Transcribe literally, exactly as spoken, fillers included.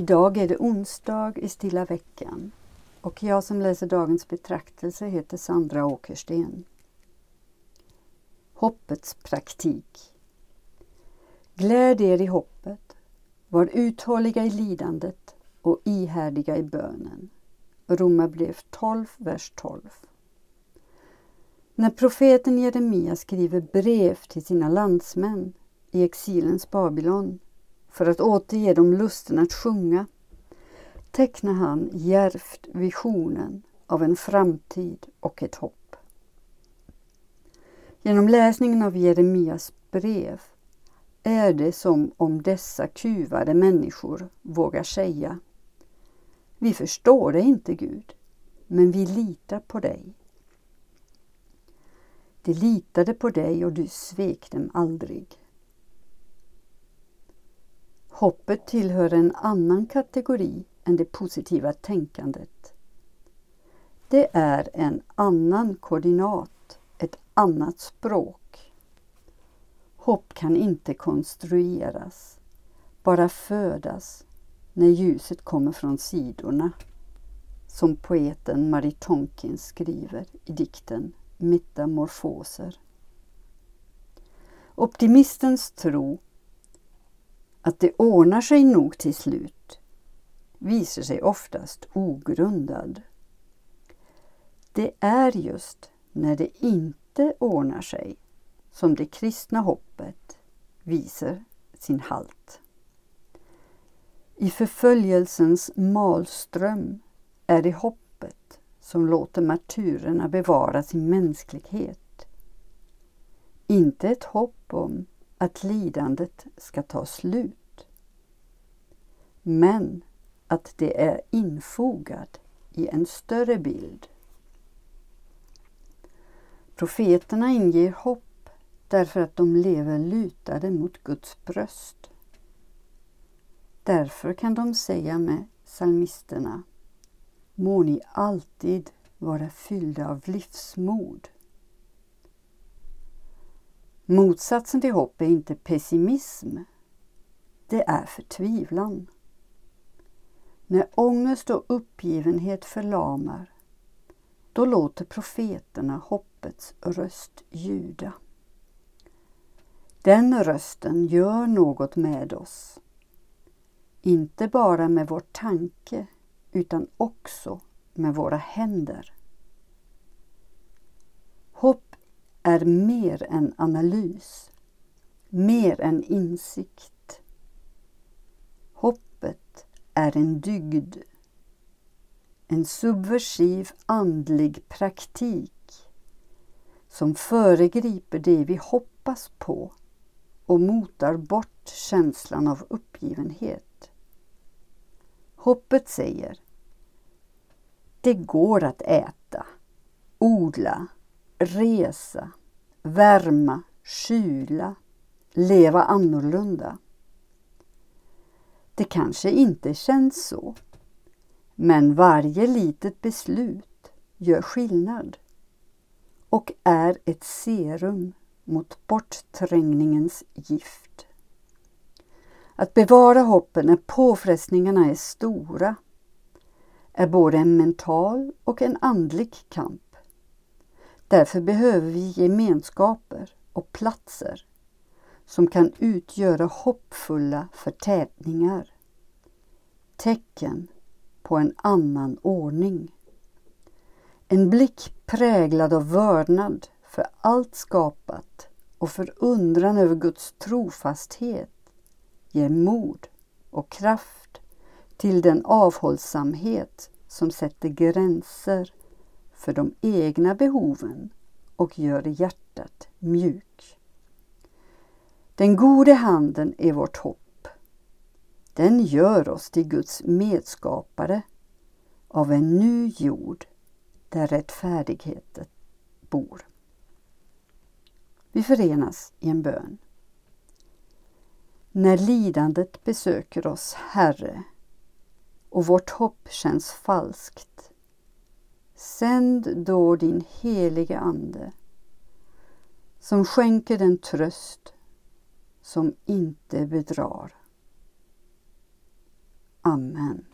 Idag är det onsdag i stilla veckan och jag som läser dagens betraktelse heter Sandra Åkersten. Hoppets praktik. Gläd er i hoppet, var uthålliga i lidandet och ihärdiga i bönen. Romarbrevet tolv, vers tolv. När profeten Jeremia skriver brev till sina landsmän i exilens Babylon för att återge dem lusten att sjunga, tecknar han djärvt visionen av en framtid och ett hopp. Genom läsningen av Jeremias brev är det som om dessa kuvade människor vågar säga: vi förstår dig inte, Gud, men vi litar på dig. De litade på dig och du svek dem aldrig. Hoppet tillhör en annan kategori än det positiva tänkandet. Det är en annan koordinat, ett annat språk. Hopp kan inte konstrueras, bara födas när ljuset kommer från sidorna, som poeten Marie Tonkin skriver i dikten Metamorfoser. Optimistens tro att det ordnar sig nog till slut visar sig oftast ogrundad. Det är just när det inte ordnar sig som det kristna hoppet visar sin halt. I förföljelsens malström är det hoppet som låter martyrerna bevara sin mänsklighet. Inte ett hopp om att lidandet ska ta slut, men att det är infogad i en större bild. Profeterna inger hopp därför att de lever lutade mot Guds bröst. Därför kan de säga med psalmisterna: må ni alltid vara fyllda av livsmod. Motsatsen till hopp är inte pessimism, det är förtvivlan. När ångest och uppgivenhet förlamar, då låter profeterna hoppets röst ljuda. Den rösten gör något med oss, inte bara med vår tanke utan också med våra händer. Hopp är mer än analys, mer än insikt. Hoppet är en dygd, en subversiv andlig praktik som föregriper det vi hoppas på och motar bort känslan av uppgivenhet. Hoppet säger: det går att äta, odla, resa, värma, kyla, leva annorlunda. Det kanske inte känns så, men varje litet beslut gör skillnad och är ett serum mot bortträngningens gift. Att bevara hoppet när påfrestningarna är stora är både en mental och en andlig kamp. Därför behöver vi gemenskaper och platser som kan utgöra hoppfulla förtätningar, tecken på en annan ordning. En blick präglad av vördnad för allt skapat och förundran över Guds trofasthet ger mod och kraft till den avhållsamhet som sätter gränser för de egna behoven och gör hjärtat mjuk. Den gode handen är vårt hopp. Den gör oss till Guds medskapare av en ny jord där rättfärdigheten bor. Vi förenas i en bön. När lidandet besöker oss, Herre, och vårt hopp känns falskt, sänd då din heliga ande som skänker den tröst som inte bedrar. Amen.